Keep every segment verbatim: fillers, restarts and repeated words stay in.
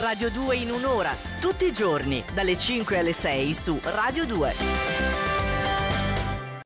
Radio due in un'ora, tutti i giorni, dalle cinque alle sei su Radio due.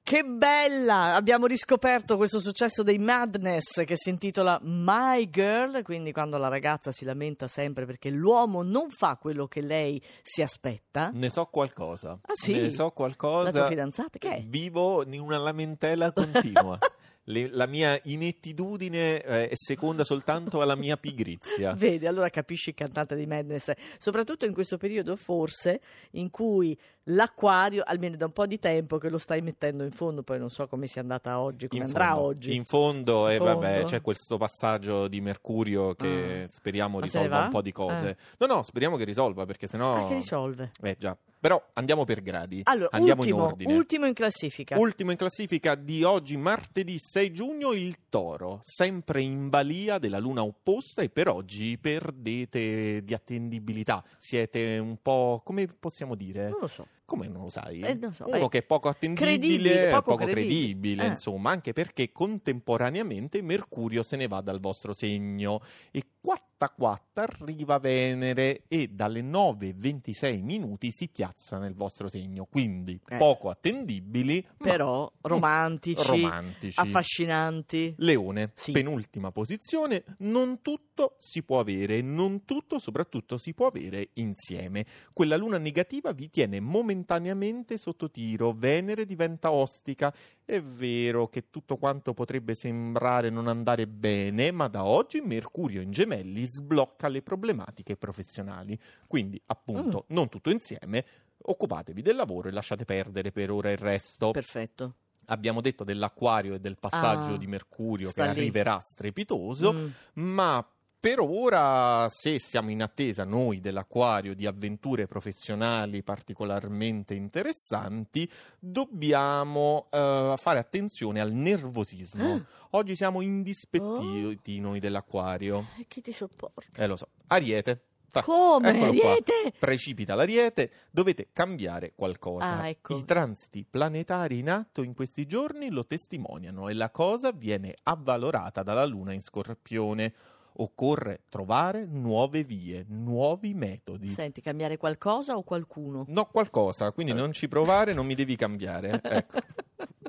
Che bella! Abbiamo riscoperto questo successo dei Madness che si intitola My Girl, quindi quando la ragazza si lamenta sempre perché l'uomo non fa quello che lei si aspetta. Ne so qualcosa. Ah sì? Ne so qualcosa. La tua fidanzata che è? Vivo in una lamentela continua. Le, la mia inettitudine eh, è seconda soltanto alla mia pigrizia. Vedi, allora capisci il cantante di Madness, soprattutto in questo periodo forse in cui l'acquario, almeno da un po' di tempo che lo stai mettendo in fondo, poi non so come sia andata oggi, come in andrà fondo. oggi. In fondo, e eh, vabbè, c'è questo passaggio di Mercurio che ah. speriamo Ma risolva un po' di cose. Eh. No, no, speriamo che risolva, perché sennò... Ah, che risolve. Eh già. Però andiamo per gradi, allora, andiamo ultimo, in ordine. Ultimo in classifica. Ultimo in classifica di oggi, martedì sei giugno, il Toro, sempre in balia della luna opposta e per oggi perdete di attendibilità. Siete un po', come possiamo dire? Non lo so. Come non lo sai? Eh, non so, Uno eh. che è poco attendibile, credibile, poco, poco credibile, credibile eh. insomma, anche perché contemporaneamente Mercurio se ne va dal vostro segno e quatta quatta arriva Venere e dalle nove e ventisei minuti si piazza nel vostro segno, quindi eh. poco attendibili, però ma... romantici, romantici, affascinanti. Leone, sì. penultima posizione, non tutto si può avere, non tutto soprattutto si può avere insieme. Quella luna negativa vi tiene momentaneamente momentaneamente sotto tiro, Venere diventa ostica. È vero che tutto quanto potrebbe sembrare non andare bene, ma da oggi Mercurio in Gemelli sblocca le problematiche professionali. Quindi, appunto, mm. non tutto insieme, occupatevi del lavoro e lasciate perdere per ora il resto. Perfetto. Abbiamo detto dell'acquario e del passaggio ah, di Mercurio che lì. arriverà strepitoso, mm. ma per ora, se siamo in attesa noi dell'acquario di avventure professionali particolarmente interessanti, dobbiamo eh, fare attenzione al nervosismo. Ah. Oggi siamo indispettiti oh. noi dell'acquario. E chi ti sopporta? Eh lo so. Ariete. Come? Ariete? Precipita l'Ariete, dovete cambiare qualcosa. Ah, ecco. I transiti planetari in atto in questi giorni lo testimoniano e la cosa viene avvalorata dalla Luna in Scorpione. Occorre trovare nuove vie, nuovi metodi. Senti, cambiare qualcosa o qualcuno? No, qualcosa, quindi non ci provare, non mi devi cambiare. Ecco.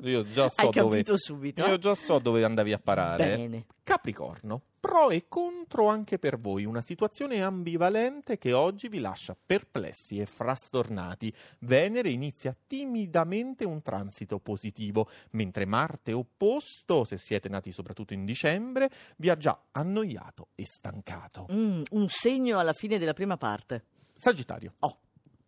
Io già so Hai dove capito subito, eh? Io già so dove andavi a parare. Bene. Capricorno, pro e contro anche per voi, una situazione ambivalente che oggi vi lascia perplessi e frastornati. Venere inizia timidamente un transito positivo, mentre Marte opposto, se siete nati soprattutto in dicembre, vi ha già annoiato e stancato. Mm, un segno alla fine della prima parte. Sagittario. Oh.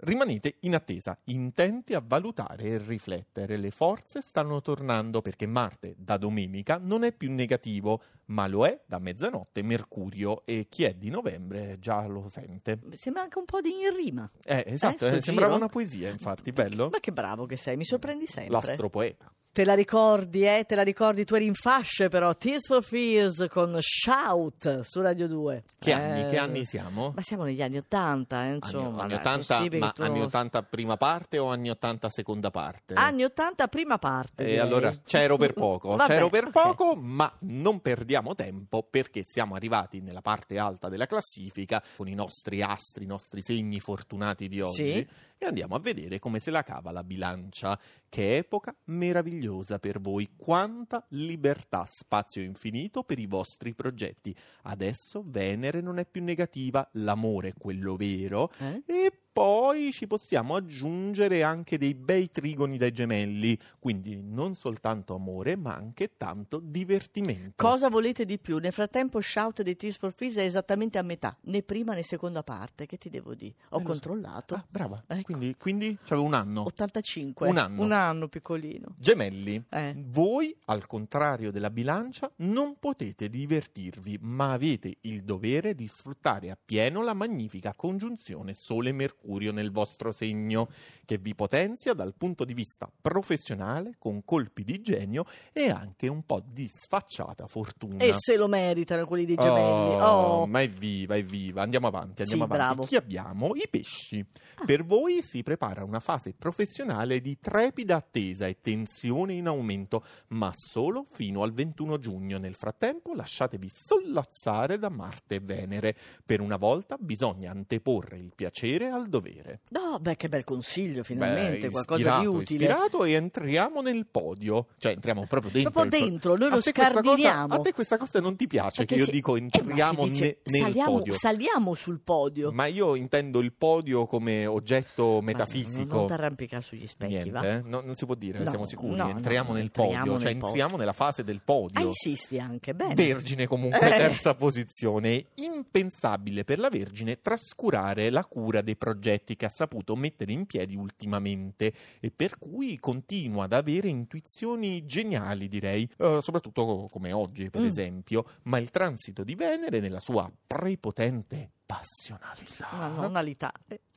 Rimanete in attesa, intenti a valutare e riflettere. Le forze stanno tornando perché Marte da domenica non è più negativo, ma lo è da mezzanotte Mercurio, e chi è di novembre già lo sente. Sembra anche un po' di in rima. Eh, esatto, eh, eh, sembrava una poesia, infatti, bello. Ma che bravo che sei, mi sorprendi sempre. L'astropoeta. Te la ricordi, eh? Te la ricordi? Tu eri in fasce, però. Tears for Fears con Shout su Radio due. Che eh, anni? Che anni siamo? Ma siamo negli anni ottanta, eh, insomma. Anni, anni ottanta, dai, ma anni ottanta prima parte o anni ottanta seconda parte? Anni ottanta prima parte. E eh, allora c'ero per poco, Vabbè, c'ero per okay. poco, ma non perdiamo tempo perché siamo arrivati nella parte alta della classifica con i nostri astri, i nostri segni fortunati di oggi. Sì. E andiamo a vedere come se la cava la bilancia. Che epoca meravigliosa per voi, quanta libertà, spazio infinito per i vostri progetti. Adesso Venere non è più negativa, l'amore è quello vero eh? E poi ci possiamo aggiungere anche dei bei trigoni dai Gemelli, quindi non soltanto amore ma anche tanto divertimento. Cosa volete di più? Nel frattempo Shout di Tears for Fears è esattamente a metà, né prima né seconda parte, che ti devo dire? Ho eh, controllato. So. Ah, brava, ecco. quindi, quindi c'avevo un anno. ottantacinque. Un anno. Un anno piccolino. Gemelli, eh. voi al contrario della bilancia non potete divertirvi, ma avete il dovere di sfruttare appieno la magnifica congiunzione Sole-Mercurio. Mercurio nel vostro segno, che vi potenzia dal punto di vista professionale con colpi di genio e anche un po' di sfacciata fortuna. E se lo meritano quelli di gemelli. Oh, oh. Ma evviva, evviva. Andiamo avanti, andiamo sì, avanti. Bravo. Chi abbiamo? I pesci. Ah. Per voi si prepara una fase professionale di trepida attesa e tensione in aumento, ma solo fino al ventuno giugno. Nel frattempo lasciatevi sollazzare da Marte e Venere. Per una volta bisogna anteporre il piacere al dovere. No, oh, beh, che bel consiglio, finalmente. Beh, qualcosa di utile. Ispirato, e entriamo nel podio. Cioè, entriamo proprio dentro. Proprio dentro, noi lo scardiniamo. Cosa, a te questa cosa non ti piace, perché che io si, dico entriamo eh, dice, ne, nel saliamo, podio. Saliamo sul podio. Ma io intendo il podio come oggetto metafisico. Ma non t'arrampicare sugli specchi, niente, va? Eh? No, non si può dire, no, siamo sicuri. No, entriamo no, nel entriamo podio, nel cioè podio. Entriamo nella fase del podio. Ah, insisti anche, bene. Vergine comunque, eh. terza posizione. Impensabile per la Vergine trascurare la cura dei progetti che ha saputo mettere in piedi ultimamente e per cui continua ad avere intuizioni geniali, direi, eh, soprattutto come oggi, per mm. esempio, ma il transito di Venere nella sua prepotente passionalità, una nonalità,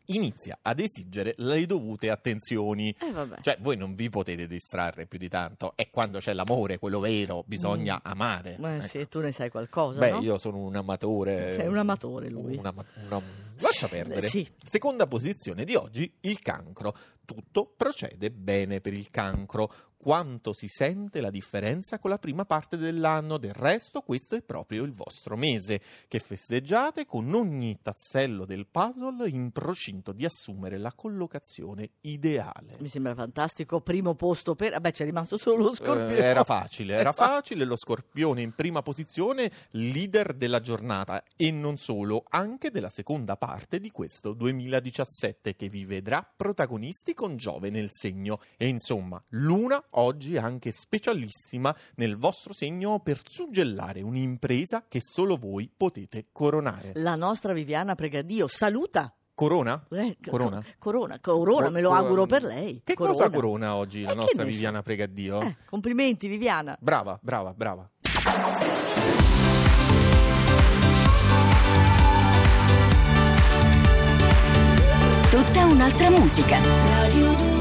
inizia ad esigere le dovute attenzioni. Eh, vabbè. Cioè, voi non vi potete distrarre più di tanto. E quando c'è l'amore, quello vero, bisogna mm. amare. Ma ecco. Se tu ne sai qualcosa, beh, no? Io sono un amatore. Sei un amatore, lui. Una, una... Lascia perdere. Sì. Seconda posizione di oggi, il Cancro. Tutto procede bene per il Cancro. Quanto si sente la differenza con la prima parte dell'anno? Del resto, questo è proprio il vostro mese, che festeggiate con ogni tassello del puzzle in procinto di assumere la collocazione ideale. Mi sembra fantastico. Primo posto per... Beh, c'è rimasto solo lo Scorpione. Eh, era facile, era facile. Lo Scorpione in prima posizione, leader della giornata e non solo, anche della seconda parte di questo duemiladiciassette, che vi vedrà protagonisti con Giove nel segno. E insomma, Luna oggi anche specialissima nel vostro segno per suggellare un'impresa che solo voi potete coronare. La nostra Viviana Pregadio saluta. Corona? Eh, corona? Corona? Corona, me lo auguro per lei. Che corona. Cosa corona oggi la eh, nostra Viviana Pregadio? Eh, complimenti Viviana. Brava, brava, brava. Tutta un'altra musica. Radio due.